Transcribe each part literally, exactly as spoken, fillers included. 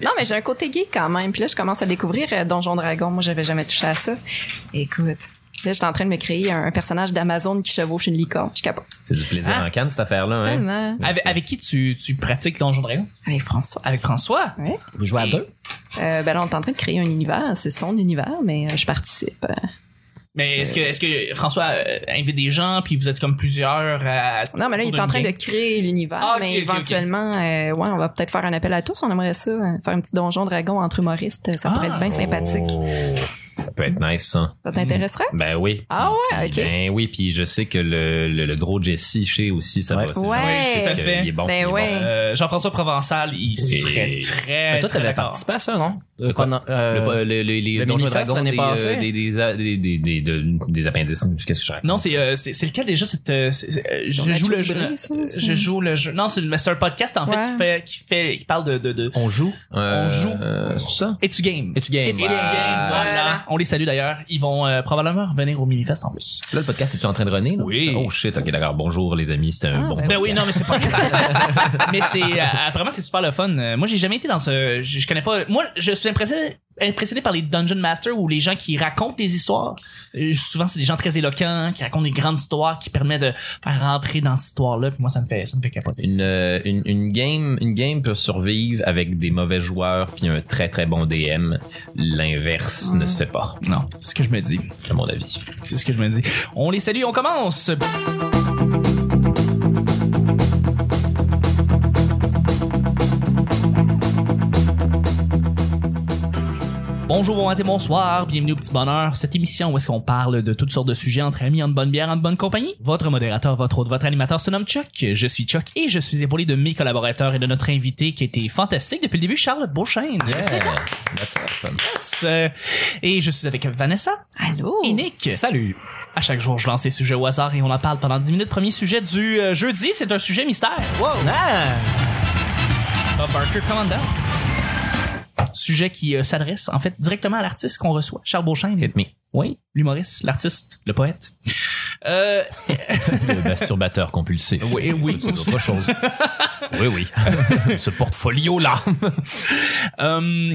Non, mais j'ai un côté geek quand même. Puis là, je commence à découvrir Donjon Dragon. Moi, j'avais jamais touché à ça. Écoute, là, j'étais en train de me créer un personnage d'Amazon qui chevauche une licorne. Je capote. C'est du plaisir ah. en canne, cette affaire-là. Hein? Avec, avec qui tu, tu pratiques Donjon Dragon? Avec François. Avec François? Oui. Vous jouez à deux? Euh, ben là, on est en train de créer un univers. C'est son univers, mais je participe. Mais est-ce que, est-ce que François invite des gens puis vous êtes comme plusieurs à... Non, mais là, il est en train de créer l'univers. Ah, okay, mais éventuellement, okay, okay. Euh, ouais, on va peut-être faire un appel à tous. On aimerait ça. Faire un petit donjon dragon entre humoristes. Ça ah, pourrait être bien sympathique. Oh, ça peut être nice, ça. Ça t'intéresserait? Ben oui. Ah ouais, OK. Ben oui, puis je sais que le, le, le gros Jesse chez aussi, ça ouais. va. Ouais, ouais tout à fait. Il est bon. Ben il est ouais. bon. Euh, Jean-François Provençal, il serait très... Mais toi, t'avais participé à ça, non? Euh, quoi, non, euh, le, le, le, le, le Minifest l'année passée, des des des des des, des, des appendices, qu'est-ce que je fais? Non, c'est euh, c'est c'est le cas déjà. C'est, c'est, c'est je joue le jeu. Je joue le jeu. Non, c'est, c'est un podcast en ouais. fait qui fait qui fait qui parle de de de. On joue. Euh, on joue. Euh, c'est ça. Et tu game. Et tu game. Et tu game. Voilà. On les salue d'ailleurs. Ils vont euh, probablement revenir au Minifest en plus. Là, le podcast est-tu en train de runner? Là? Oui. Oh shit. Ok, d'accord. Bonjour les amis. C'était un ah, bon. Ben podcast. Oui, non, mais c'est pas. Mais c'est euh, vraiment c'est super le fun. Moi, j'ai jamais été dans ce. Je connais pas. Moi, je suis impressionné impressionné par les Dungeon Masters ou les gens qui racontent des histoires. Euh, souvent, c'est des gens très éloquents, hein, qui racontent des grandes histoires, qui permettent de faire rentrer dans cette histoire-là. Puis moi, ça me fait, ça me fait capoter. Une, une, une game, une game peut survivre avec des mauvais joueurs puis un très, très bon D M. L'inverse mmh. ne se fait pas. Non, c'est ce que je me dis. À mon avis. C'est ce que je me dis. On les salue, on commence! Bonjour, bon matin, bonsoir, bienvenue au Petit Bonheur, cette émission où est-ce qu'on parle de toutes sortes de sujets entre amis, en bonne bière, en bonne compagnie. Votre modérateur, votre hôte, votre animateur se nomme Chuck, je suis Chuck et je suis épaulé de mes collaborateurs et de notre invité qui était fantastique depuis le début, Charlotte Beauchesne. Yeah, that's awesome. Yes. Et je suis avec Vanessa. Allô. Et Nick. Salut. À chaque jour, je lance des sujets au hasard et on en parle pendant dix minutes. Premier sujet du euh, jeudi, c'est un sujet mystère. Wow. Ah. Bob Barker, commandant. Sujet qui euh, s'adresse, en fait, directement à l'artiste qu'on reçoit, Charles Beauchamp. Hit me. Oui, l'humoriste, l'artiste, le poète. Euh... le masturbateur compulsif. Oui, oui. C'est autre chose. Oui, oui. Ce portfolio-là. um,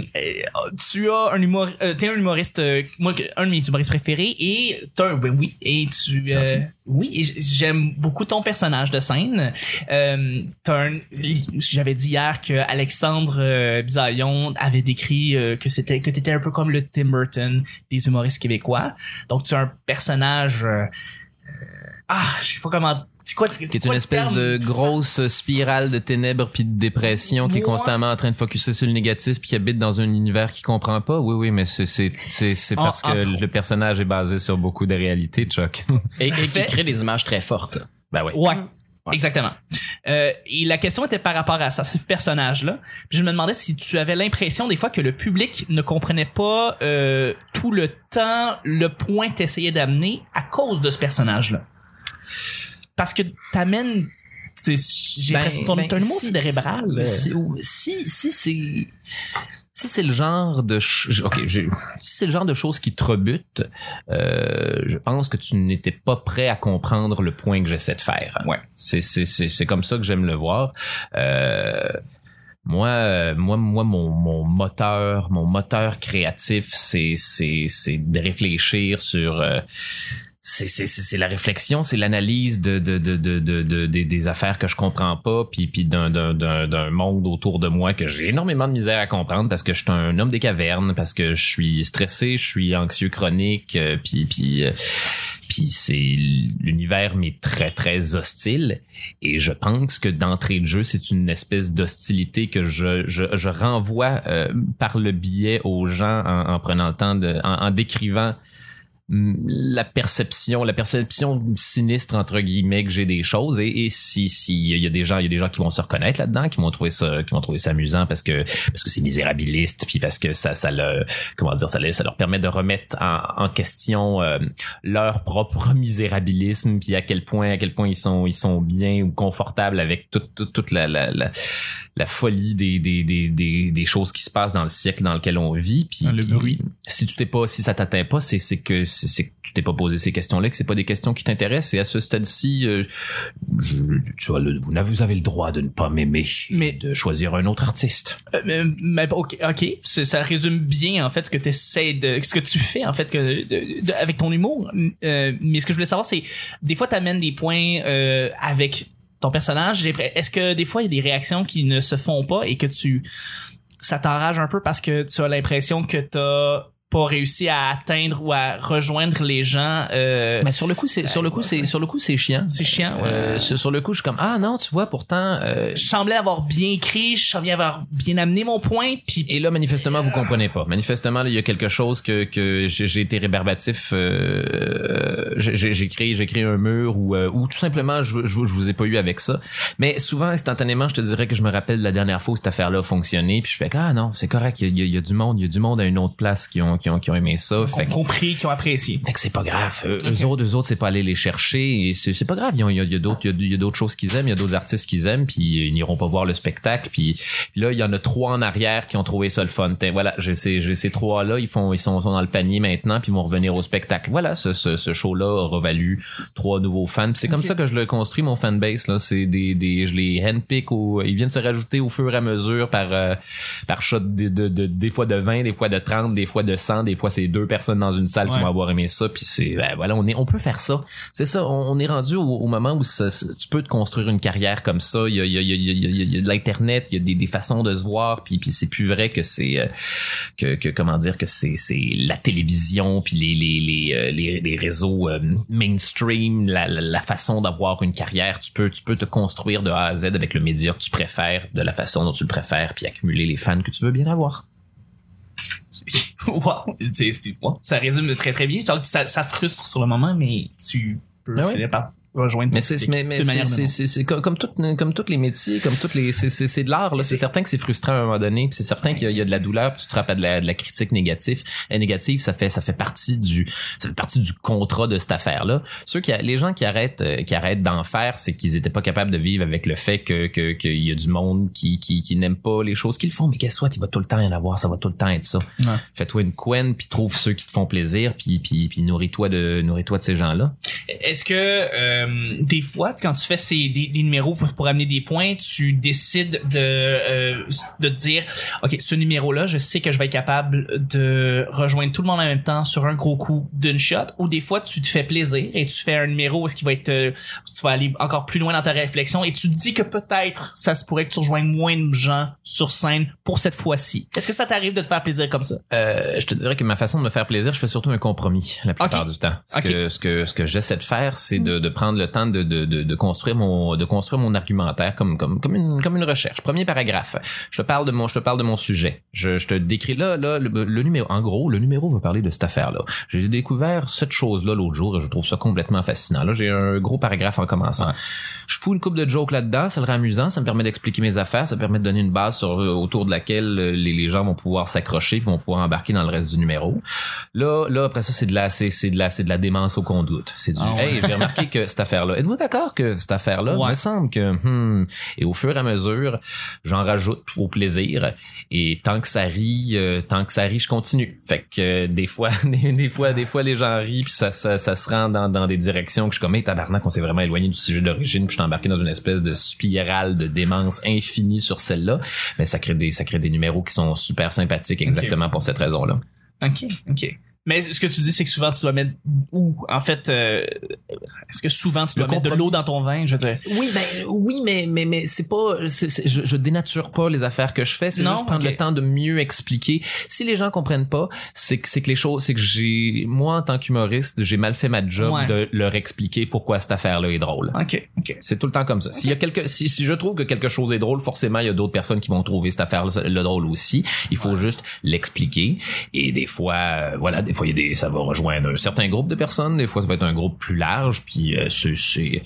tu as un humor... Euh, t'es un humoriste... Euh, moi, un de mes humoristes préférés. Et t'as un... Oui, et tu... Euh, oui, et j'aime beaucoup ton personnage de scène. Euh, t'as un... J'avais dit hier que Alexandre euh, Bisaillon avait décrit euh, que c'était que t'étais un peu comme le Tim Burton des humoristes québécois. Donc, tu as un personnage... Euh, Ah, je sais pas comment. C'est quoi, c'est qui est une espèce de grosse spirale de ténèbres puis de dépression qui est constamment en train de focusser sur le négatif puis qui habite dans un univers qu'il comprend pas. Oui, oui, mais c'est, c'est, c'est, c'est parce en, en que trop. Le personnage est basé sur beaucoup de réalités, Chuck. Et, et qui crée des images très fortes. Ben oui. Ouais. Ouais. Exactement. Euh, et la question était par rapport à ça, ce personnage-là. Puis je me demandais si tu avais l'impression des fois que le public ne comprenait pas euh, tout le temps le point que t'essayais d'amener à cause de ce personnage-là. Parce que t'amènes... J'ai l'impression ben, ben, ton humour si, cérébral. Si, si, si, si c'est... Si c'est le genre de ch- ok, je, si c'est le genre de choses qui te rebutent, euh, je pense que tu n'étais pas prêt à comprendre le point que j'essaie de faire. Ouais. C'est c'est c'est c'est comme ça que j'aime le voir. Euh, moi moi moi mon mon moteur mon moteur créatif c'est c'est c'est de réfléchir sur euh, C'est, c'est c'est c'est la réflexion, c'est l'analyse de de de de de, de des, des affaires que je comprends pas, puis puis d'un d'un d'un d'un monde autour de moi que j'ai énormément de misère à comprendre parce que je suis un homme des cavernes, parce que je suis stressé, je suis anxieux chronique, euh, puis puis euh, puis c'est l'univers m'est très très hostile et je pense que d'entrée de jeu c'est une espèce d'hostilité que je je je renvoie euh, par le biais aux gens en, en prenant le temps de en, en décrivant la perception, la perception sinistre entre guillemets que j'ai des choses et, et si si il y a des gens, il y a des gens qui vont se reconnaître là-dedans, qui vont trouver ça, qui vont trouver ça amusant parce que parce que c'est misérabiliste puis parce que ça ça le comment dire ça le, ça leur permet de remettre en, en question euh, leur propre misérabilisme puis à quel point à quel point ils sont ils sont bien ou confortables avec toute toute toute la la, la, la folie des, des des des des choses qui se passent dans le siècle dans lequel on vit puis le puis, bruit. Si tu t'es pas si ça t'atteint pas c'est c'est que c'est, c'est que tu t'es pas posé ces questions-là, que c'est pas des questions qui t'intéressent. Et à ce stade-ci, euh, je, tu vois, le, vous, vous avez le droit de ne pas m'aimer, mais de choisir un autre artiste. Euh, mais, ok, okay. Ça résume bien en fait ce que tu essaies de, ce que tu fais en fait que de, de, avec ton humour. Euh, mais ce que je voulais savoir, c'est des fois t'amènes des points euh, avec ton personnage. Est-ce que des fois il y a des réactions qui ne se font pas et que tu ça t'enrage un peu parce que tu as l'impression que t'as pas réussi à atteindre ou à rejoindre les gens euh... mais sur le coup c'est sur le coup c'est sur le coup c'est chiant c'est chiant ouais. euh, sur le coup je suis comme ah non tu vois pourtant euh... je semblais avoir bien écrit, je semblais avoir bien amené mon point puis et là manifestement euh... vous comprenez pas manifestement il y a quelque chose que que j'ai, j'ai été rébarbatif euh, j'ai j'ai créé j'ai créé un mur ou ou tout simplement je, je je vous ai pas eu avec ça mais souvent instantanément je te dirais que je me rappelle la dernière fois où cette affaire là a fonctionné puis je fais ah non c'est correct il y a, il y a du monde il y a du monde à une autre place qui ont Qui ont, qui ont aimé ça. Qui ont compris, qui ont apprécié. Fait que c'est pas grave. Euh, okay. Eux autres, eux autres, c'est pas aller les chercher. Et c'est, c'est pas grave. Il y a, il y a d'autres, il y a d'autres choses qu'ils aiment. Il y a d'autres artistes qu'ils aiment. Puis ils n'iront pas voir le spectacle. Puis là, il y en a trois en arrière qui ont trouvé ça le fun. T'es, voilà, j'ai ces, j'ai ces trois-là. Ils font, ils sont, sont dans le panier maintenant. Puis ils vont revenir au spectacle. Voilà, ce, ce, ce show-là aura valu trois nouveaux fans. Puis c'est okay. Comme ça que je le construis, mon fanbase. Là, c'est des, des, je les handpick. Au, ils viennent se rajouter au fur et à mesure par, euh, par shot de, de, de, des fois de vingt, des fois de trente, des fois de cent. Des fois, c'est deux personnes dans une salle ouais. qui vont avoir aimé ça, puis c'est ben voilà, on est, on peut faire ça. C'est ça, on, on est rendu au, au moment où ça, tu peux te construire une carrière comme ça. Il y a, il y a, il y a, il y a de l'internet, il y a des, des façons de se voir, puis puis c'est plus vrai que c'est que, que comment dire que c'est c'est la télévision, puis les les les les, les réseaux euh, mainstream, la, la la façon d'avoir une carrière. Tu peux tu peux te construire de A à Z avec le média que tu préfères, de la façon dont tu le préfères, puis accumuler les fans que tu veux bien avoir. Wow, c'est, c'est, wow, ça résume très très bien. Genre, ça, ça frustre sur le moment, mais tu peux ah oui. finir par rejoindre. Mais c'est, mais, mais c'est, c'est, c'est, c'est comme, comme toutes, comme tous les métiers, comme toutes les, c'est, c'est, c'est de l'art là. C'est, c'est certain que c'est frustrant à un moment donné. Puis c'est certain ouais. qu'il y a, il y a de la douleur. Puis tu te rappelles de la, de la critique négative. Et négative, ça fait, ça fait partie du, ça fait partie du contrat de cette affaire là. Ceux qui, les gens qui arrêtent, qui arrêtent d'en faire, c'est qu'ils étaient pas capables de vivre avec le fait que, que, qu'il y a du monde qui, qui, qui n'aime pas les choses qu'ils font. Mais qu'elle soit, il va tout le temps y en avoir. Ça va tout le temps être ça. Ouais. Fais-toi une couenne, puis trouve ceux qui te font plaisir, puis, puis, puis nourris-toi de, nourris-toi de ces gens là. Est-ce que euh... des fois, quand tu fais ces, des, des numéros pour, pour amener des points, tu décides de, euh, de dire ok, ce numéro-là, je sais que je vais être capable de rejoindre tout le monde en même temps sur un gros coup d'une shot, ou des fois, tu te fais plaisir et tu fais un numéro où est-ce qu'il va être, euh, tu vas aller encore plus loin dans ta réflexion et tu te dis que peut-être ça se pourrait que tu rejoignes moins de gens sur scène pour cette fois-ci. Est-ce que ça t'arrive de te faire plaisir comme ça? Euh, je te dirais que ma façon de me faire plaisir, je fais surtout un compromis la plupart okay. du temps. Ce, okay. que, ce, que, ce que j'essaie de faire, c'est de, de prendre le temps de, de, de, de construire mon, de construire mon argumentaire comme, comme, comme une, comme une recherche. Premier paragraphe. Je te parle de mon, je te parle de mon sujet. Je, je te décris là, là, le, le numéro. En gros, le numéro veut parler de cette affaire-là. J'ai découvert cette chose-là l'autre jour et je trouve ça complètement fascinant. Là, j'ai un gros paragraphe en commençant. Je fous une couple de jokes là-dedans. Ça le rend amusant. Ça me permet d'expliquer mes affaires. Ça me permet de donner une base sur, autour de laquelle les, les gens vont pouvoir s'accrocher puis vont pouvoir embarquer dans le reste du numéro. Là, là, après ça, c'est de la, c'est, c'est de la, c'est de la démence au compte-gouttes. C'est du, oh, hey, ouais. j'ai remarqué que cette affaire-là. Êtes-vous d'accord que cette affaire-là ouais. me semble que... Hmm, et au fur et à mesure, j'en rajoute au plaisir. Et tant que ça rit, euh, tant que ça rit, je continue. Fait que euh, des fois, des fois, des fois, les gens rient, puis ça, ça, ça se rend dans, dans des directions que je commets. Tabarnak, on s'est vraiment éloigné du sujet d'origine, puis je suis embarqué dans une espèce de spirale de démence infinie sur celle-là. Mais ça crée des, ça crée des numéros qui sont super sympathiques exactement okay. pour cette raison-là. OK, OK. Mais ce que tu dis, c'est que souvent, tu dois mettre... Ou, en fait, euh, est-ce que souvent, tu dois mettre de l'eau dans ton vin, je veux dire? Oui, ben, oui, mais, mais, mais c'est pas... C'est, c'est, je, je dénature pas les affaires que je fais. C'est non, juste prendre okay. le temps de mieux expliquer. Si les gens comprennent pas, c'est que, c'est que les choses... C'est que j'ai... Moi, en tant qu'humoriste, j'ai mal fait ma job ouais. de leur expliquer pourquoi cette affaire-là est drôle. OK, OK. C'est tout le temps comme ça. Okay. S'il y a quelque, si, si je trouve que quelque chose est drôle, forcément, il y a d'autres personnes qui vont trouver cette affaire-là drôle aussi. Il faut ouais. juste l'expliquer. Et des fois, euh, voilà... Des fois, il y a des, ça va rejoindre un certain groupe de personnes. Des fois, ça va être un groupe plus large. Puis, euh, c'est, c'est,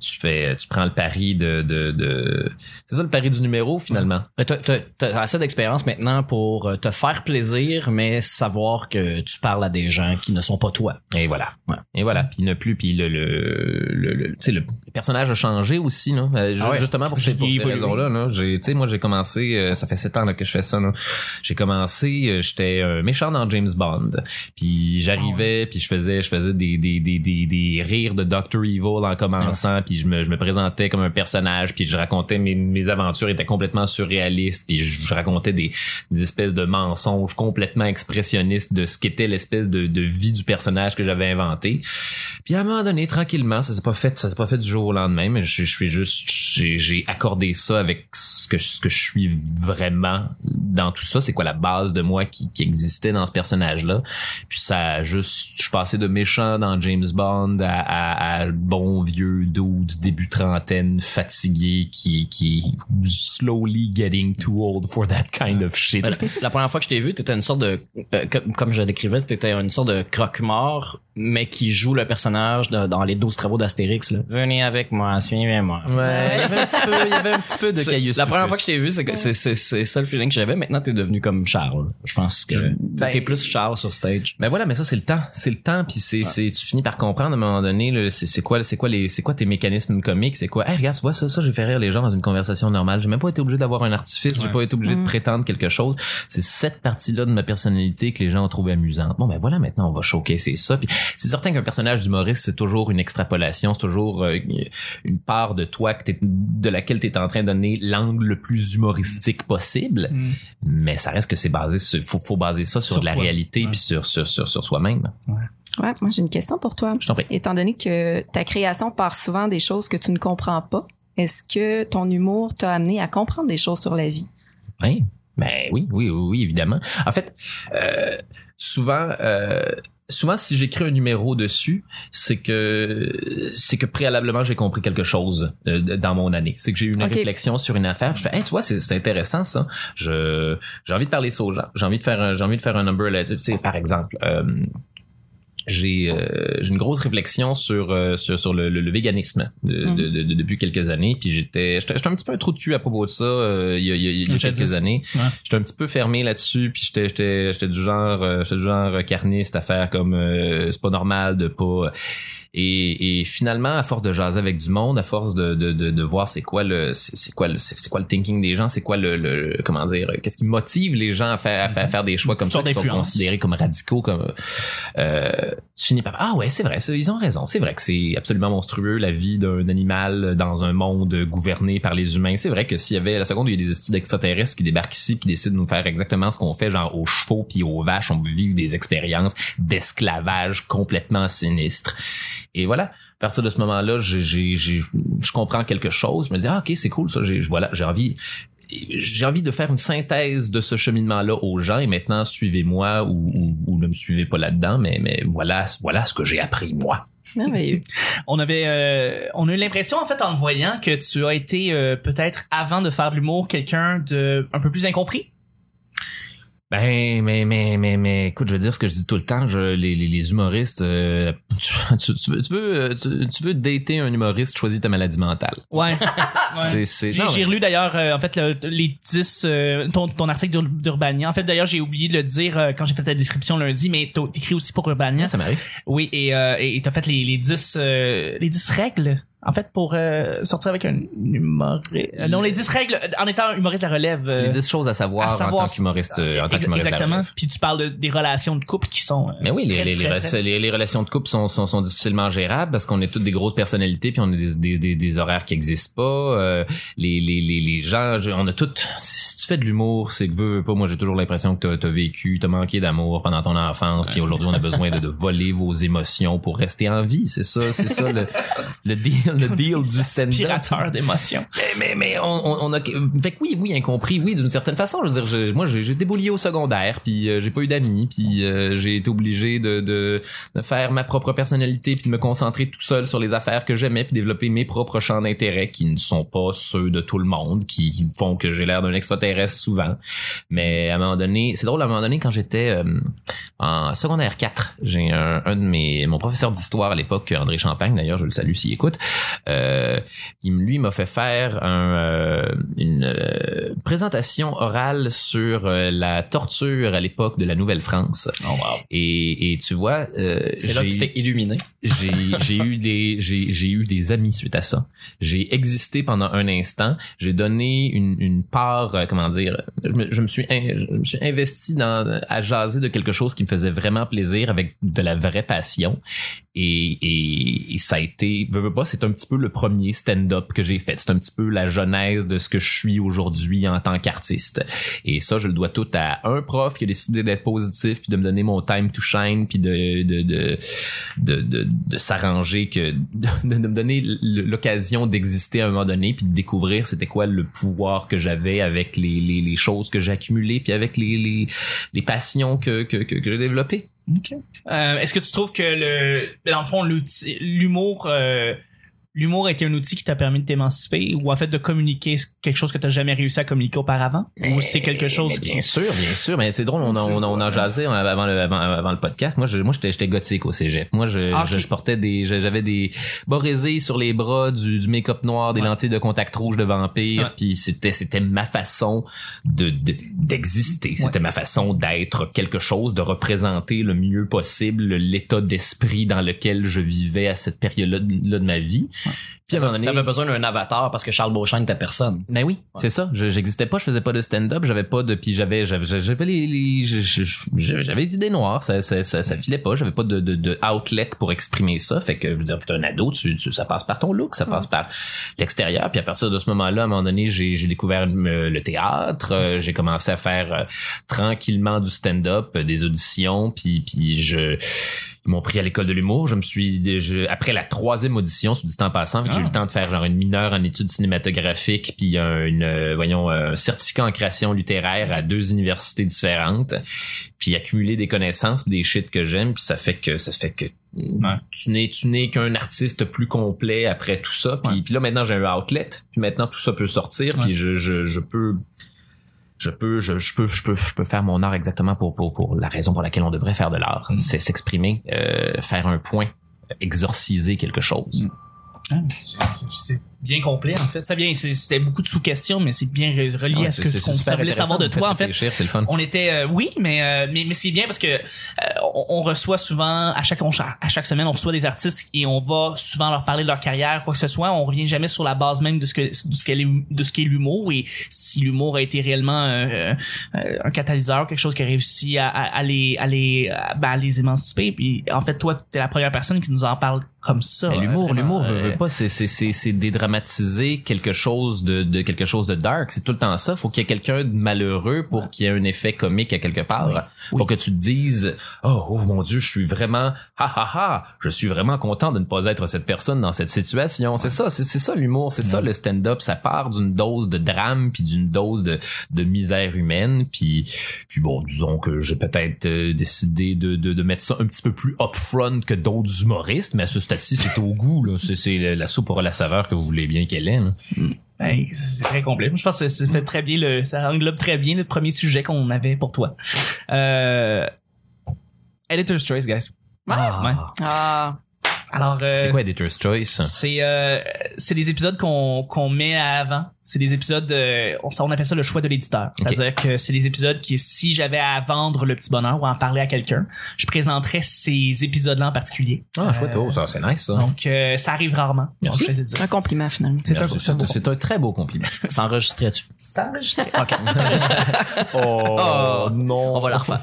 tu fais, tu prends le pari de, de, de... C'est ça le pari du numéro, finalement. Mmh. T'as, t'as, t'as assez d'expérience maintenant pour te faire plaisir, mais savoir que tu parles à des gens qui ne sont pas toi. Et voilà. Ouais. Et voilà. Puis, ne plus. Puis, le, le, le, le tu sais, le personnage a changé aussi, non? Euh, ah ouais. Justement, pour, ces, pour ces raisons-là, là, j'ai, tu sais, moi, j'ai commencé, euh, ça fait sept ans là, que je fais ça, là. J'ai commencé, euh, j'étais un méchant dans James Bond. Puis j'arrivais, puis je faisais je faisais des des des des, des rires de docteur Evil en commençant, puis je me je me présentais comme un personnage, puis je racontais mes mes aventures étaient complètement surréalistes, puis je, je racontais des des espèces de mensonges complètement expressionnistes de ce qu'était l'espèce de de vie du personnage que j'avais inventé. Puis à un moment donné, tranquillement, ça s'est pas fait ça s'est pas fait du jour au lendemain, mais je, je suis juste j'ai, j'ai accordé ça avec ce que ce que je suis vraiment dans tout ça, c'est quoi la base de moi qui qui existait dans ce personnage là. Puis ça juste, je suis passé de méchant dans James Bond à, à, à bon vieux dude début trentaine fatigué qui qui slowly getting too old for that kind of shit. La, la première fois que je t'ai vu, t'étais une sorte de euh, comme, comme je décrivais, t'étais une sorte de croque-mort mais qui joue le personnage de, dans les douze travaux d'Astérix là. Venez avec moi, suivez-moi. Ouais, il y avait un petit peu, il y avait un petit peu de Caius. La première fois que je t'ai vu, c'est que c'est c'est c'est ça le feeling que j'avais. Maintenant t'es devenu comme Charles. Je pense que ben, t'es plus Charles sur stage. Ben voilà, mais ça c'est le temps, c'est le temps puis c'est ouais. c'est tu finis par comprendre à un moment donné le, c'est c'est quoi c'est quoi les c'est quoi tes mécanismes comiques, c'est quoi hey, regarde, tu vois ça ça j'ai fait rire les gens dans une conversation normale. J'ai même pas été obligé d'avoir un artifice, ouais. j'ai pas été obligé mmh. de prétendre quelque chose. C'est cette partie-là de ma personnalité que les gens ont trouvé amusante. Bon ben voilà, maintenant on va showcaser ça puis c'est certain qu'un personnage d'humoriste c'est toujours une extrapolation, c'est toujours euh, une part de toi que t'es, de laquelle t'es en train de donner l'angle le plus humoristique possible, mm. mais ça reste que c'est basé sur, faut, faut baser ça sur, sur de la toi. réalité ouais. puis sur, sur, sur, sur soi-même. Ouais. Ouais, moi j'ai une question pour toi. Je t'en prie. Étant donné que ta création part souvent des choses que tu ne comprends pas, est-ce que ton humour t'a amené à comprendre des choses sur la vie? Oui, ben oui, oui, oui, oui évidemment. En fait, euh, souvent... Euh, Souvent, si j'écris un numéro dessus, c'est que c'est que préalablement j'ai compris quelque chose euh, dans mon année. C'est que j'ai eu une okay. réflexion sur une affaire. Je fais, hey, tu vois, c'est, c'est intéressant ça. Je j'ai envie de parler ça aux gens. J'ai envie de faire un, j'ai envie de faire un number là. Tu sais, par exemple. Euh, J'ai, euh, j'ai une grosse réflexion sur euh, sur, sur le, le, le véganisme de, mm. de, de, de, depuis quelques années, puis j'étais, j'étais j'étais un petit peu un trou de cul à propos de ça euh, il y a, il y a, il y a quelques années. Ouais. J'étais un petit peu fermé là-dessus, puis j'étais j'étais j'étais du genre euh, j'étais du genre carniste à faire comme euh, c'est pas normal de pas. Et, et finalement, à force de jaser avec du monde, à force de de de, de voir c'est quoi le c'est, c'est quoi le c'est, c'est quoi le thinking des gens, c'est quoi le, le comment dire, qu'est-ce qui motive les gens à faire à faire, à faire des choix comme ça qui sont considérés comme radicaux, comme euh, tu finis par ah ouais c'est vrai, c'est, ils ont raison, c'est vrai que c'est absolument monstrueux la vie d'un animal dans un monde gouverné par les humains. C'est vrai que s'il y avait la seconde où il y a des styles extraterrestres qui débarquent ici, qui décident de nous faire exactement ce qu'on fait, genre aux chevaux puis aux vaches, on vit des expériences d'esclavage complètement sinistres. Et voilà. À partir de ce moment-là, j'ai, j'ai, j'ai, je comprends quelque chose. Je me dis, ah, ok, c'est cool, ça. J'ai, voilà, j'ai envie, j'ai envie de faire une synthèse de ce cheminement-là aux gens. Et maintenant, suivez-moi ou, ou, ou ne me suivez pas là-dedans. Mais, mais voilà, voilà ce que j'ai appris, moi. Merveilleux. On avait, euh, on a eu l'impression, en fait, en me voyant, que tu as été, euh, peut-être, avant de faire de l'humour, quelqu'un de, un peu plus incompris. Ben, mais, mais, mais, mais, écoute, je veux dire ce que je dis tout le temps, je, les, les, les humoristes, euh, tu, tu veux, tu veux, tu, tu veux dater un humoriste, choisis ta maladie mentale. Ouais. c'est, c'est, j'ai, non, j'ai relu d'ailleurs, euh, en fait, le, les dix, euh, ton, ton article d'Urbania. En fait, d'ailleurs, j'ai oublié de le dire euh, quand j'ai fait ta description lundi, mais t'as, t'écris aussi pour Urbania. Ça m'arrive. Oui, et, euh, et t'as fait les, les dix, euh, les dix règles. En fait, pour euh, sortir avec un humoriste... Non, les dix règles, en étant humoriste de la relève... Euh, les dix choses à savoir, à savoir en tant qu'humoriste, euh, en tant qu'humoriste de la relève. Exactement. Puis tu parles de, des relations de couple qui sont... Euh, mais oui, très, les, très, les, très... Les, les relations de couple sont, sont, sont difficilement gérables parce qu'on est toutes des grosses personnalités puis on a des, des, des, des horaires qui existent pas. Euh, les, les, les, les gens, on a toutes... Si tu fais de l'humour, c'est que veux, veux pas. Moi, j'ai toujours l'impression que t'as, t'as vécu, t'as manqué d'amour pendant ton enfance puis aujourd'hui, on a besoin de, de voler vos émotions pour rester en vie. C'est ça, c'est ça le, le deal. Le deal du stand-up. Aspirateur d'émotions. Mais, mais, mais, on, on a, fait que oui, oui, incompris, oui, d'une certaine façon. Je veux dire, je, moi, j'ai, j'ai déboulé au secondaire, puis euh, j'ai pas eu d'amis, puis euh, j'ai été obligé de, de, de faire ma propre personnalité, puis de me concentrer tout seul sur les affaires que j'aimais, puis développer mes propres champs d'intérêt qui ne sont pas ceux de tout le monde, qui, qui font que j'ai l'air d'un extraterrestre souvent. Mais à un moment donné, c'est drôle, à un moment donné, quand j'étais euh, en secondaire quatre, j'ai un, un de mes, mon professeur d'histoire à l'époque, André Champagne, d'ailleurs, je le salue s'il écoute, Euh, il, lui, m'a fait faire un, euh, une euh, présentation orale sur euh, la torture à l'époque de la Nouvelle-France. Oh, wow. Et, et tu vois... Euh, c'est là que tu t'es illuminé. J'ai, j'ai, eu des, j'ai, j'ai eu des amis suite à ça. J'ai existé pendant un instant. J'ai donné une, une part, euh, comment dire... Je me, je me suis, in, je me suis investi dans, à jaser de quelque chose qui me faisait vraiment plaisir avec de la vraie passion. Et, et, et ça a été... Veux, veux pas, c'est un petit peu le premier stand-up que j'ai fait. C'est un petit peu la genèse de ce que je suis aujourd'hui en tant qu'artiste. Et ça, je le dois tout à un prof qui a décidé d'être positif, puis de me donner mon time to shine, puis de, de, de, de, de, de s'arranger, que de, de me donner l'occasion d'exister à un moment donné, puis de découvrir c'était quoi le pouvoir que j'avais avec les, les, les choses que j'accumulais, puis avec les, les, les passions que, que, que, que j'ai développées. Okay. Euh, est-ce que tu trouves que le, dans le fond, l'humour, euh, l'humour était un outil qui t'a permis de t'émanciper ou en fait de communiquer quelque chose que t'as jamais réussi à communiquer auparavant? Mais, ou c'est quelque chose qui... Bien sûr, bien sûr, mais c'est drôle, on a, on a, on a jasé avant le, avant, avant le podcast. Moi, je, moi, j'étais, j'étais gothique au cégep. Moi, je, ah, okay. je, je portais des, j'avais des borésies sur les bras, du, du make-up noir, des ouais. lentilles de contact rouge de vampire, ouais. puis c'était, c'était ma façon de, de d'exister. C'était ouais. ma façon d'être quelque chose, de représenter le mieux possible l'état d'esprit dans lequel je vivais à cette période-là de, de ma vie. Ouais. Puis à un moment donné, t'avais besoin d'un avatar parce que Charles Beauchamp n'était personne. Ben oui, ouais. c'est ça. Je, j'existais pas, je faisais pas de stand-up, j'avais pas de, puis j'avais, j'avais, j'avais les, les j'avais, j'avais les idées noires, ça, ça, ça, ça filait pas. J'avais pas de, de, de outlet pour exprimer ça. Fait que t'es un ado, tu, tu, ça passe par ton look, ça ouais. passe par l'extérieur. Puis à partir de ce moment-là, à un moment donné, j'ai, j'ai découvert le théâtre, j'ai commencé à faire euh, tranquillement du stand-up, des auditions, puis, puis je. Ils m'ont pris à l'école de l'humour. Je me suis, je, après la troisième audition, sous dit en passant, ah. j'ai eu le temps de faire genre une mineure en études cinématographiques, puis un, une, voyons, un certificat en création littéraire à deux universités différentes, puis accumuler des connaissances, des shit que j'aime, puis ça fait que ça fait que ouais. tu n'es tu n'es qu'un artiste plus complet après tout ça. Puis, ouais. puis là maintenant j'ai un outlet, puis maintenant tout ça peut sortir, ouais. puis je, je je peux Je peux, je, je peux, je peux, je peux faire mon art exactement pour, pour, pour la raison pour laquelle on devrait faire de l'art. Mmh. C'est s'exprimer, euh, faire un point, exorciser quelque chose. Mmh. Ah, c'est, c'est bien complet, en fait. Ça vient, c'était beaucoup de sous-questions, mais c'est bien relié ouais, à ce que tu voulais savoir de toi, en fait. C'est le fun. On était, euh, oui, mais, euh, mais, mais c'est bien parce que, euh, on, on reçoit souvent, à chaque, on, à chaque semaine, on reçoit des artistes et on va souvent leur parler de leur carrière, quoi que ce soit. On revient jamais sur la base même de ce que, de ce qu'est, de ce qu'est l'humour et si l'humour a été réellement, euh, euh, un catalyseur, quelque chose qui a réussi à, à, à les, à les, à, ben, à les émanciper. Puis, en fait, toi, t'es la première personne qui nous en parle comme ça. Ben, l'humour, hein, l'humour, euh, veut, veut pas, c'est, c'est, c'est, c'est des dramatiser quelque chose de, de quelque chose de dark, c'est tout le temps ça. Faut qu'il y ait quelqu'un de malheureux pour ouais. qu'il y ait un effet comique à quelque part, oui. pour oui. que tu te dises oh, oh mon Dieu, je suis vraiment ha ha ha, je suis vraiment content de ne pas être cette personne dans cette situation. Ouais. C'est ça, c'est, c'est ça l'humour, c'est ouais. ça le stand-up. Ça part d'une dose de drame puis d'une dose de de misère humaine. Puis puis bon, disons que j'ai peut-être décidé de de, de mettre ça un petit peu plus upfront que d'autres humoristes, mais à ce stade-ci, c'est au goût là. C'est, c'est la soupe aura la saveur que vous voulez bien qu'elle est. Là. Ben, c'est très complet. Je pense que ça fait très bien le, ça englobe très bien le premier sujet qu'on avait pour toi. Euh, Editor's Choice, guys. Ah. Ouais. Ah. Alors, euh, c'est quoi Editor's Choice? C'est, euh, c'est des épisodes qu'on, qu'on met à avant. C'est des épisodes, euh, on, on appelle ça le choix de l'éditeur. Okay. C'est-à-dire que c'est des épisodes qui, si j'avais à vendre le petit bonheur ou à en parler à quelqu'un, je présenterais ces épisodes-là en particulier. Ah, chouette, euh, oh, ça, c'est nice, ça. Donc, euh, ça arrive rarement. Merci. Je te dire. Un compliment, finalement. C'est, Merci, un, c'est, un, c'est un très beau compliment. Ça enregistrait-tu? Ça enregistrait. OK. oh, oh, non. On va la refaire.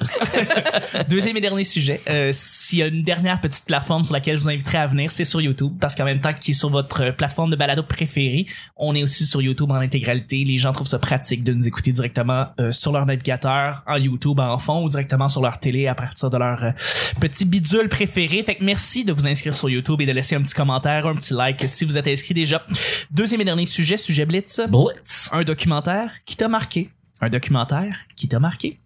Deuxième et dernier sujet. Euh, s'il y a une dernière petite plateforme sur laquelle je vous inviterais à venir, c'est sur YouTube, parce qu'en même temps qui est sur votre plateforme de balado préférée, on est aussi sur YouTube en intégralité. Les gens trouvent ça pratique de nous écouter directement euh, sur leur navigateur, en YouTube, en fond, ou directement sur leur télé à partir de leur euh, petit bidule préféré. Fait que merci de vous inscrire sur YouTube et de laisser un petit commentaire, un petit like si vous êtes inscrit déjà. Deuxième et dernier sujet, sujet Blitz. Blitz. Un documentaire qui t'a marqué. Un documentaire qui t'a marqué.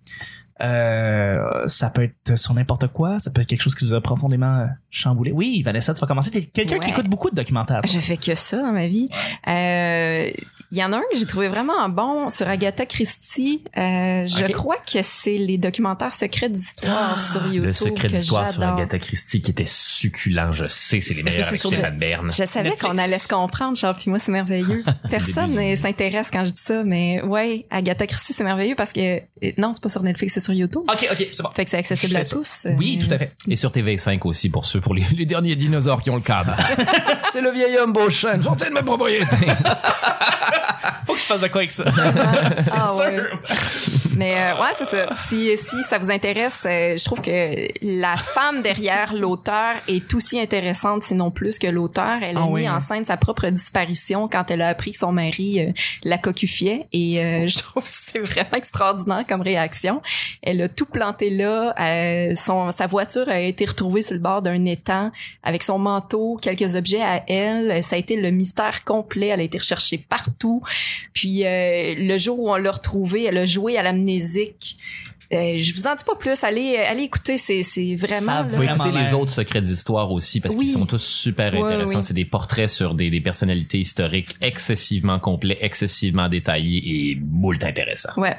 Euh, ça peut être sur n'importe quoi, ça peut être quelque chose qui vous a profondément chamboulé. Oui, Vanessa, tu vas commencer. T'es quelqu'un ouais. qui écoute beaucoup de documentaires. Toi. Je fais que ça dans ma vie. Euh, Il y en a un que j'ai trouvé vraiment bon sur Agatha Christie. Euh, je okay. crois que c'est les documentaires Secrets d'histoire ah, sur YouTube. Le Secret d'histoire sur Agatha Christie qui était succulent, je sais, c'est les meilleurs avec Stéphane Bern. Je savais Netflix. Qu'on allait se comprendre, Charles, puis moi, c'est merveilleux. Personne ne s'intéresse quand je dis ça, mais ouais, Agatha Christie, c'est merveilleux parce que, non, c'est pas sur Netflix, c'est sur YouTube. OK, OK, c'est bon. Fait que c'est accessible à ça. Tous. Oui, euh... tout à fait. Et sur T V cinq aussi, pour ceux, pour les, les derniers dinosaures qui ont le câble. C'est le vieil homme Beauchamp, ils sont de ma propriété. Faut que tu fasses de quoi avec ça. C'est ah, sûr. Ouais. Mais euh, ouais, c'est ça. Si, si ça vous intéresse, euh, je trouve que la femme derrière l'auteur est aussi intéressante, sinon plus que l'auteur. Elle ah, a oui, mis oui. en scène sa propre disparition quand elle a appris que son mari euh, la cocufiait. Et euh, je trouve que c'est vraiment extraordinaire comme réaction. Elle a tout planté là. Euh, son, sa voiture a été retrouvée sur le bord d'un étang avec son manteau, quelques objets à elle. Ça a été le mystère complet. Elle a été recherchée partout. Puis euh, le jour où on l'a retrouvée, elle a joué à l'amnésique. Euh, je vous en dis pas plus. Allez, allez écouter. C'est, c'est vraiment. Vous pouvez écouter les autres secrets d'histoire aussi parce oui. qu'ils sont tous super oui, intéressants. Oui. C'est des portraits sur des, des personnalités historiques excessivement complets, excessivement détaillés et moult intéressants. Ouais.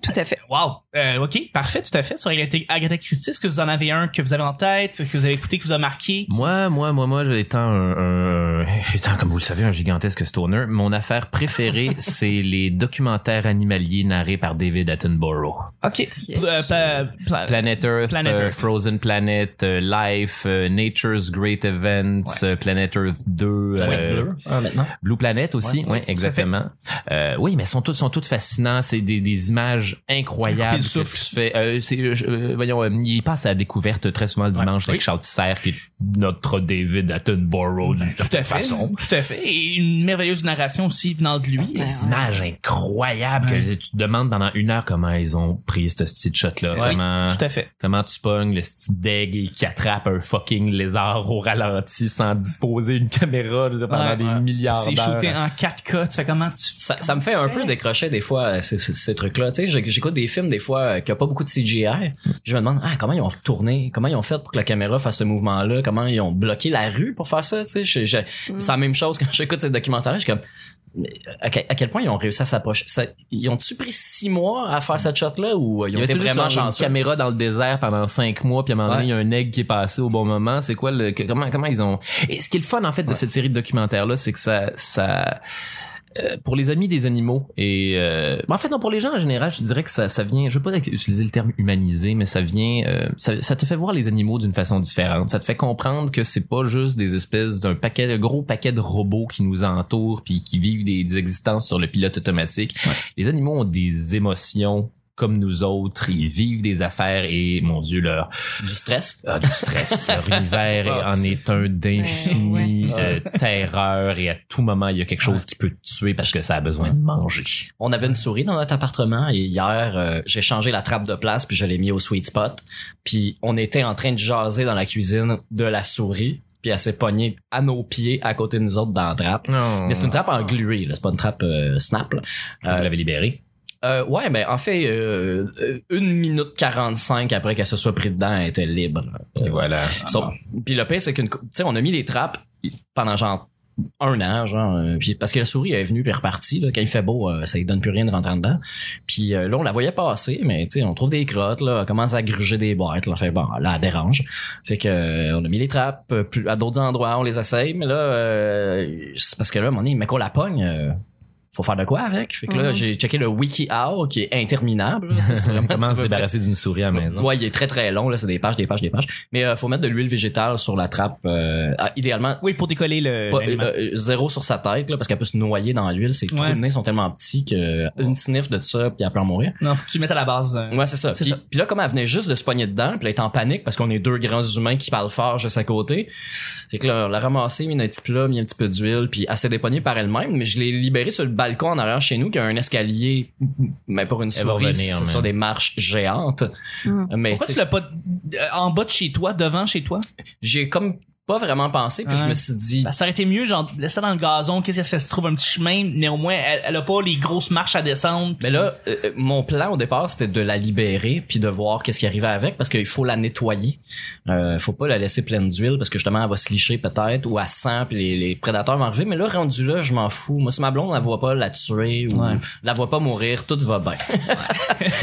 Tout à fait. Wow. Euh, OK, parfait, tout à fait. Sur Agatha Christie, est-ce que vous en avez un que vous avez en tête, que vous avez écouté, que vous a marqué? Moi, moi, moi, moi, étant un, un étant, comme vous le savez, un gigantesque stoner, mon affaire préférée, c'est les documentaires animaliers narrés par David Attenborough. OK. Yes. Euh, pla- pla- Planet Earth, Planet Earth. Euh, Frozen Planet, euh, Life, euh, Nature's Great Events, ouais. euh, Planet Earth deux. Euh, Blue. Ah, maintenant. Blue Planet aussi, oui, ouais, exactement. Euh, oui, mais sont toutes sont toutes fascinants. C'est des, des images incroyable que tu fais. Euh, c'est, euh, voyons, euh, il passe à la découverte très souvent le dimanche ouais, avec oui. Charles Tissère qui est notre David Attenborough d'une certaine façon. Tout à fait. Et une merveilleuse narration aussi venant de lui. Des ouais. images incroyables ouais. que tu te demandes pendant une heure comment ils ont pris ce petit shot-là. Ouais. Comment, tout à fait. Comment tu pognes le petit d'aigle qui attrape un fucking lézard au ralenti sans disposer une caméra pendant ouais, des ouais. milliards d'heures. C'est shooté en quatre K. Tu fais comment tu... Ça, comment ça me fait un peu décrocher des fois ces, ces, ces trucs-là. Tu sais, j'écoute des films des fois qui a pas beaucoup de C G I. Je me demande ah comment ils ont tourné, comment ils ont fait pour que la caméra fasse ce mouvement-là, comment ils ont bloqué la rue pour faire ça. Tu sais, je, je, mm. c'est la même chose quand j'écoute ces documentaires. Je suis comme à quel point ils ont réussi à s'approcher. Ça, ils ont-tu pris six mois à faire cette shot-là ou ils ont été vraiment chanceux? Une caméra dans le désert pendant cinq mois puis à un moment donné ouais. il y a un aigle qui est passé au bon moment. C'est quoi le comment comment ils ont? Et ce qui est le fun en fait de ouais. cette série de documentaires-là, c'est que ça ça Euh, pour les amis des animaux et euh, en fait non pour les gens en général je dirais que ça ça vient je veux pas utiliser le terme humaniser mais ça vient euh, ça ça te fait voir les animaux d'une façon différente, ça te fait comprendre que c'est pas juste des espèces d'un paquet de gros paquet de robots qui nous entourent puis qui vivent des, des existences sur le pilote automatique ouais. Les animaux ont des émotions comme nous autres, ils vivent des affaires et, mon Dieu, leur... Du stress. Ah, du stress. Leur univers oh, en c'est... est un d'infini ouais, ouais. Euh, terreur et à tout moment, il y a quelque chose ouais. qui peut te tuer parce que ça a besoin ouais. de manger. On avait une souris dans notre appartement et hier, euh, j'ai changé la trappe de place puis je l'ai mis au sweet spot. Puis on était en train de jaser dans la cuisine de la souris. Puis elle s'est pognée à nos pieds à côté de nous autres dans la trappe. Oh. Mais c'est une trappe en gluée, là. C'est pas une trappe euh, snap. Là. Vous euh, l'avez libérée. Euh, ouais, ben, en fait, euh, une minute quarante-cinq après qu'elle se soit prise dedans, elle était libre. Et euh, voilà. So, ah. Puis le pire, c'est qu'une, tu sais, on a mis les trappes pendant genre un an, genre, puis parce que la souris elle est venue puis repartie, là, quand il fait beau, euh, ça lui donne plus rien de rentrer dedans. Puis euh, là, on la voyait passer, mais tu sais, on trouve des crottes, là, elle commence à gruger des boîtes, là, fait bon, là, elle dérange. Fait que, euh, on a mis les trappes plus, à d'autres endroits, on les essaye, mais là, euh, c'est parce que là, à un moment donné, mais qu'on la pogne, euh, faut faire de quoi avec? Fait que là, mm-hmm. j'ai checké le WikiHow qui est interminable. C'est vraiment, comment se débarrasser faire... d'une souris à la maison? Ouais, il est très très long, là, c'est des pages, des pages, des pages. Mais euh, faut mettre de l'huile végétale sur la trappe, euh, ah, idéalement. Oui, pour décoller le... Pas, euh, zéro sur sa tête, là, parce qu'elle peut se noyer dans l'huile. Ses trous de nez sont tellement petits que une sniff de ça, puis elle peut en mourir. Non, faut que tu le mettes à la base. Euh... Ouais, c'est ça. C'est puis, ça. Puis là, comme elle venait juste de se pogner dedans, puis elle est en panique parce qu'on est deux grands humains qui parlent fort juste à côté. Fait que là, on l'a ramassée, mis un petit plat, mis un petit peu d'huile, puis elle s'est dépognée par elle-même, mais je l'ai libérée sur le balcon en arrière chez nous qui a un escalier mais pour une souris sur même. Des marches géantes. Mmh. Mais pourquoi tu l'as pas en bas de chez toi, devant chez toi? J'ai comme pas vraiment pensé, puis ouais. je me suis dit... Ça aurait été mieux, genre, laisser dans le gazon, qu'est-ce que ça se trouve, un petit chemin, néanmoins, elle, elle a pas les grosses marches à descendre. Puis... Mais là, euh, mon plan au départ, c'était de la libérer, puis de voir qu'est-ce qui arrivait avec, parce qu'il faut la nettoyer. Euh, faut pas la laisser pleine d'huile, parce que justement, elle va se licher peut-être, ou à sang, puis les, les prédateurs vont arriver. Mais là, rendu là, je m'en fous. Moi, si ma blonde, elle voit pas la tuer, ou ouais. la voit pas mourir, tout va bien. Ouais.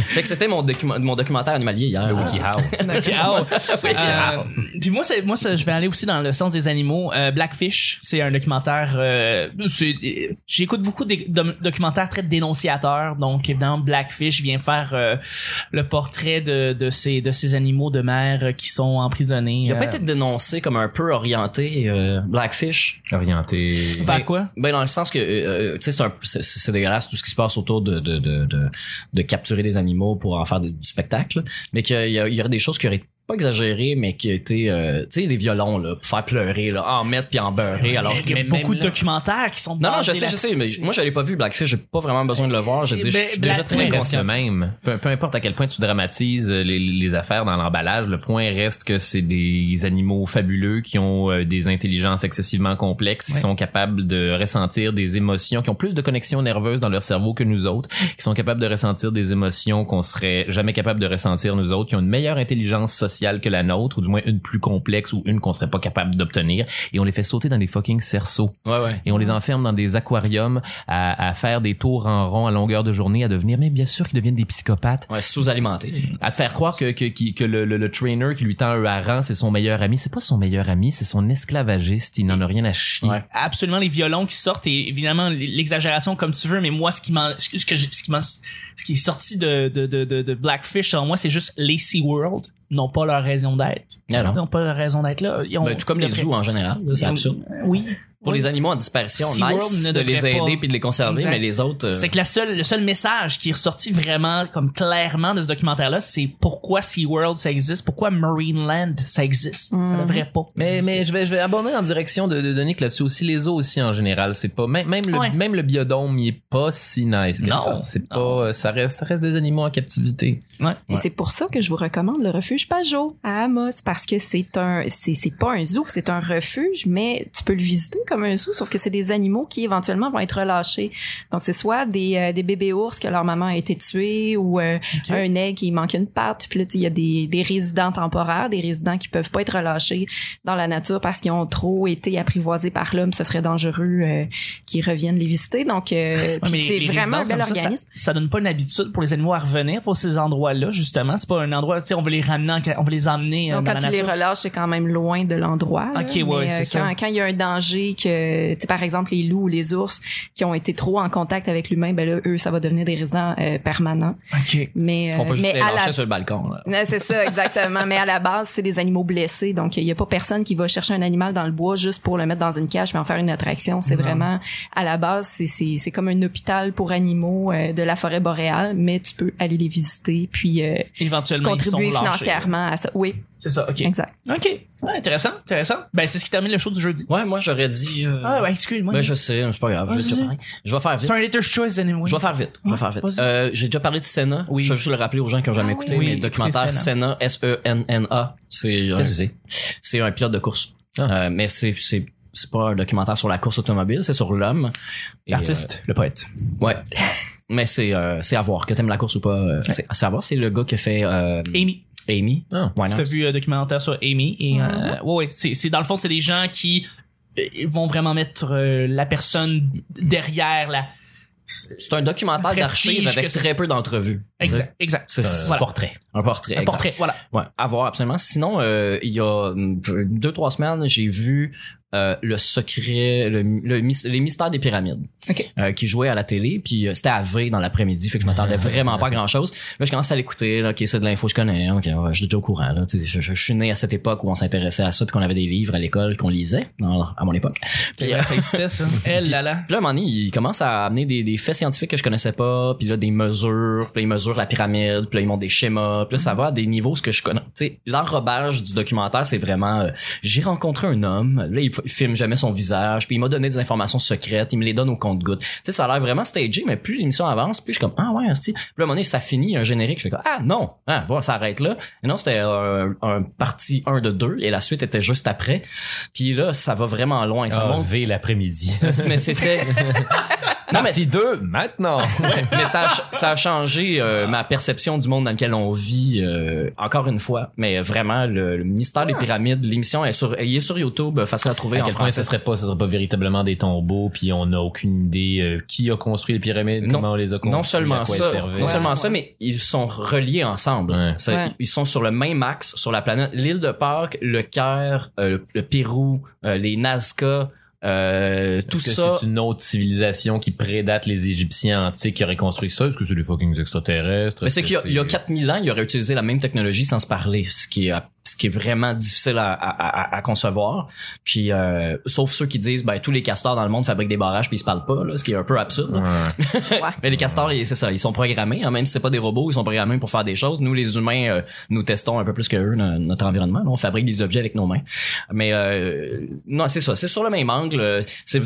Fait que c'était mon, docu- mon documentaire animalier hier. Le WikiHow. WikiHow. euh, puis moi, c'est, moi ça, je vais aller aussi dans dans le sens des animaux. euh, Blackfish, c'est un documentaire, euh, c'est, euh, j'écoute beaucoup de do- documentaires très dénonciateurs, donc évidemment Blackfish vient faire euh, le portrait de, de, ces, de ces animaux de mer euh, qui sont emprisonnés. Il a euh... pas été dénoncé comme un peu orienté, euh, Blackfish. Orienté... Vers quoi? Ben, dans le sens que euh, c'est, un, c'est, c'est dégueulasse tout ce qui se passe autour de, de, de, de, de capturer des animaux pour en faire de, du spectacle, mais qu'il y aurait des choses qui auraient pas exagéré, mais qui a été, euh, tu sais, des violons, là, pour faire pleurer, là, en mettre puis en beurrer, alors qu'il y a beaucoup de documentaires qui sont... Non, non, je sais, je sais, mais moi, j'avais pas vu Blackfish, j'ai pas vraiment besoin de le voir, je dis, je suis déjà très conscient. Le même. Peu, peu importe à quel point tu dramatises les, les affaires dans l'emballage, le point reste que c'est des animaux fabuleux qui ont des intelligences excessivement complexes, qui ouais. sont capables de ressentir des émotions, qui ont plus de connexions nerveuses dans leur cerveau que nous autres, qui sont capables de ressentir des émotions qu'on serait jamais capable de ressentir nous autres, qui ont une meilleure intelligence sociale que la nôtre, ou du moins une plus complexe ou une qu'on serait pas capable d'obtenir, et on les fait sauter dans des fucking cerceaux. Ouais, ouais. Et on les enferme dans des aquariums à, à faire des tours en rond à longueur de journée, à devenir, mais bien sûr qu'ils deviennent des psychopathes. Ouais, sous-alimentés. À te faire croire que, que, que le, le, le trainer qui lui tend un hareng, c'est son meilleur ami. C'est pas son meilleur ami, c'est son esclavagiste. Il n'en a rien à chier. Ouais. Absolument, les violons qui sortent, et évidemment, l'exagération comme tu veux, mais moi, ce qui m'en, ce que, ce qui m'en, ce qui est sorti de, de, de, de, de Blackfish, en moi, c'est juste les SeaWorld. N'ont pas leur raison d'être. Alors. Ils n'ont pas leur raison d'être là. Ils ont, ben, tout comme les zoos en général, c'est absurde. Oui. Pour oui. les animaux en disparition, si nice de les aider pas. Puis de les conserver, exact. Mais les autres... Euh... C'est que la seule, le seul message qui est ressorti vraiment comme clairement de ce documentaire-là, c'est pourquoi SeaWorld ça existe, pourquoi Marine Land ça existe. Mmh. Ça devrait pas. Mais, mais je vais, je vais abonner en direction de, de, de Nick là-dessus aussi. Les eaux aussi en général, c'est pas... Même, même, le, ouais. même le biodôme, il est pas si nice que non. ça. C'est pas... Ça reste, ça reste des animaux en captivité. Ouais. Et ouais. c'est pour ça que je vous recommande le refuge Pajot à Amos, parce que c'est un... C'est, c'est pas un zoo, c'est un refuge, mais tu peux le visiter comme un zoo, sauf que c'est des animaux qui éventuellement vont être relâchés. Donc c'est soit des euh, des bébés ours que leur maman a été tuée, ou euh, okay. un aigle qui manque une patte, puis là il y a des des résidents temporaires, des résidents qui peuvent pas être relâchés dans la nature parce qu'ils ont trop été apprivoisés par l'homme, ce serait dangereux euh, qu'ils reviennent les visiter. Donc euh, ouais, c'est les vraiment un bel organisme. Ça, ça donne pas une habitude pour les animaux à revenir pour ces endroits-là, justement, c'est pas un endroit, tu sais, on veut les ramener, on veut les emmener euh, donc, dans la nature. Quand tu les relâches, c'est quand même loin de l'endroit. Là, OK, ouais, mais, c'est euh, ça. Quand quand il y a un danger, que tu sais, par exemple les loups ou les ours qui ont été trop en contact avec l'humain, ben là eux ça va devenir des résidents euh, permanents. OK. Mais euh, faut pas juste les lâcher la... sur le balcon là. Non, c'est ça exactement, mais à la base c'est des animaux blessés, donc il y a pas personne qui va chercher un animal dans le bois juste pour le mettre dans une cage mais en faire une attraction, c'est non. vraiment à la base c'est c'est c'est comme un hôpital pour animaux euh, de la forêt boréale, mais tu peux aller les visiter puis euh, éventuellement contribuer ils sont financièrement lâchés, à ça. Oui. C'est ça, OK. Exact. OK. Ouais, intéressant, intéressant. Ben, c'est ce qui termine le show du jeudi. Ouais, moi, j'aurais dit, euh... Ah, ouais, excuse-moi. Ben, je sais, c'est pas grave. Ah, je, je, vais je vais faire vite. C'est un Leader's Choice, anyway. Je vais faire vite. Je vais faire vite. Ah, euh, j'ai déjà parlé de Senna. Oui. Je vais juste le rappeler aux gens qui ont jamais ah, écouté, oui. mais oui, le documentaire Senna, S E N N A. C'est, euh, c'est un pilote de course. Ah. Euh, mais c'est, c'est, c'est pas un documentaire sur la course automobile, c'est sur l'homme. L'artiste, euh, le poète. Ouais. Mais c'est, euh, c'est à voir. Que t'aimes la course ou pas, euh, ouais. c'est, c'est à voir. C'est le gars qui a fait, euh, Amy. Amy. Oh, tu as vu un documentaire sur Amy et mm-hmm. euh, ouais ouais, c'est c'est dans le fond c'est des gens qui vont vraiment mettre euh, la personne derrière la... C'est un documentaire d'archives avec très peu d'entrevues. Exact, exact. C'est un voilà. portrait. Un portrait. Un exact. portrait, voilà. Ouais, à voir absolument. Sinon, euh, il y a deux, trois semaines, j'ai vu euh, le secret, le, le, les mystères des pyramides, okay. euh, qui jouait à la télé. Puis euh, c'était à V dans l'après-midi, fait que je m'attendais vraiment pas à grand-chose. Là, je commence à l'écouter. Là, ok, c'est de l'info, je connais. Ok, ouais, je suis déjà au courant. Là, tu sais, je, je, je suis né à cette époque où on s'intéressait à ça, puis qu'on avait des livres à l'école qu'on lisait. Non, à mon époque. Puis, euh, ça existait ça. Elle là là. Puis là, à un moment donné, il commence à amener des, des faits scientifiques que je connaissais pas. Puis là, des mesures. Puis là, ils mesurent la pyramide. Puis là, ils montrent des schémas. Puis là, ça va à des niveaux ce que je connais. Tu sais, l'enrobage du documentaire, c'est vraiment. Euh, j'ai rencontré un homme. Là, il faut filme jamais son visage, puis il m'a donné des informations secrètes, il me les donne au compte-gouttes. Tu sais, ça a l'air vraiment stagé, mais plus l'émission avance, plus je suis comme ah ouais, c'est... Puis là, à un moment donné, ça finit un générique, je suis comme ah non, ah voilà, ça arrête là. Et non, c'était euh, un partie un de deux et la suite était juste après. Puis là, ça va vraiment loin, ça monte V l'après-midi. Mais c'était non, mais partie deux maintenant. Ouais, mais ça a, ça a changé euh, ma perception du monde dans lequel on vit euh, encore une fois, mais vraiment le, le mystère ah. des pyramides, l'émission est sur il est sur YouTube, facile à trouver à en quel français. Point, ça serait pas ça serait pas véritablement des tombeaux, puis on n'a aucune idée euh, qui a construit les pyramides, non, comment on les a construits. Non seulement ça, non ouais, seulement ouais. ça, mais ils sont reliés ensemble. Ouais. Ça, ouais. Ils sont sur le même axe sur la planète, l'île de Pâques, le Caire, euh, le, le Pérou, euh, les Nazca. Euh, tout Est-ce que ça... c'est une autre civilisation qui prédate les Égyptiens antiques qui auraient construit ça? Est-ce que c'est des fucking extraterrestres? Mais c'est qu'il y a, il y a quatre mille ans, ils auraient utilisé la même technologie sans se parler, ce qui est, ce qui est vraiment difficile à, à, à concevoir. Puis, euh, sauf ceux qui disent, ben, tous les castors dans le monde fabriquent des barrages puis ils se parlent pas, là, ce qui est un peu absurde. Ouais. Mais les castors, ils, c'est ça, ils sont programmés, hein, même si c'est pas des robots, ils sont programmés pour faire des choses. Nous, les humains, euh, nous testons un peu plus que eux notre, notre environnement. Là, on fabrique des objets avec nos mains. Mais, euh, non, c'est ça, c'est sur le même angle. C'est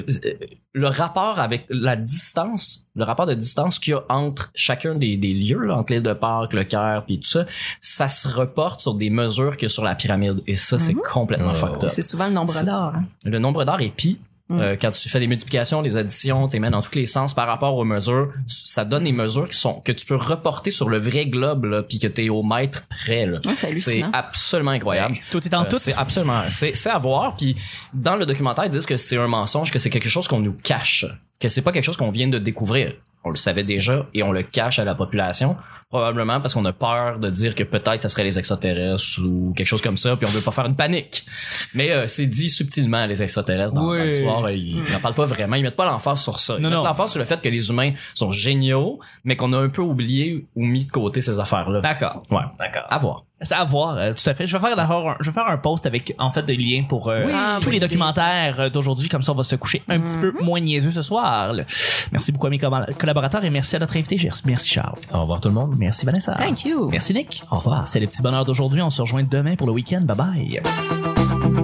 le rapport avec la distance, le rapport de distance qu'il y a entre chacun des, des lieux, là, entre l'île de Pâques, le Caire, puis tout ça, ça se reporte sur des mesures que sur la pyramide. Et ça, mm-hmm. c'est complètement oh. fucked up. C'est souvent le nombre c'est, d'or. Hein. Le nombre d'or est pis. Mm. Euh, quand tu fais des multiplications, des additions, tu les mets dans tous les sens par rapport aux mesures, ça donne des mesures qui sont que tu peux reporter sur le vrai globe là, puis que t'es au mètre près là. Oh, c'est, c'est absolument incroyable. Ouais. Tout est en euh, tout. C'est absolument, c'est, c'est à voir. Puis dans le documentaire ils disent que c'est un mensonge, que c'est quelque chose qu'on nous cache, que c'est pas quelque chose qu'on vient de découvrir. On le savait déjà et on le cache à la population, probablement parce qu'on a peur de dire que peut-être ça serait les extraterrestres ou quelque chose comme ça, puis on veut pas faire une panique. Mais euh, c'est dit subtilement, les extraterrestres, dans, oui. dans l'histoire, ils n'en parlent pas vraiment, ils mettent pas l'emphase sur ça. Ils non, mettent non. l'emphase sur le fait que les humains sont géniaux, mais qu'on a un peu oublié ou mis de côté ces affaires-là. D'accord. Ouais. D'accord. À voir. C'est à voir, euh, tout à fait. Je vais faire d'ailleurs, je vais faire un post avec en fait des liens pour euh, oui, tous oui, les documentaires oui. d'aujourd'hui, comme ça on va se coucher un mm-hmm. petit peu moins niaiseux ce soir. Là. Merci beaucoup à mes collaborateurs et merci à notre invité. Merci Charles. Au revoir tout le monde. Merci Vanessa. Thank you. Merci Nick. Au revoir. C'est le petit bonheur d'aujourd'hui. On se rejoint demain pour le week-end. Bye bye.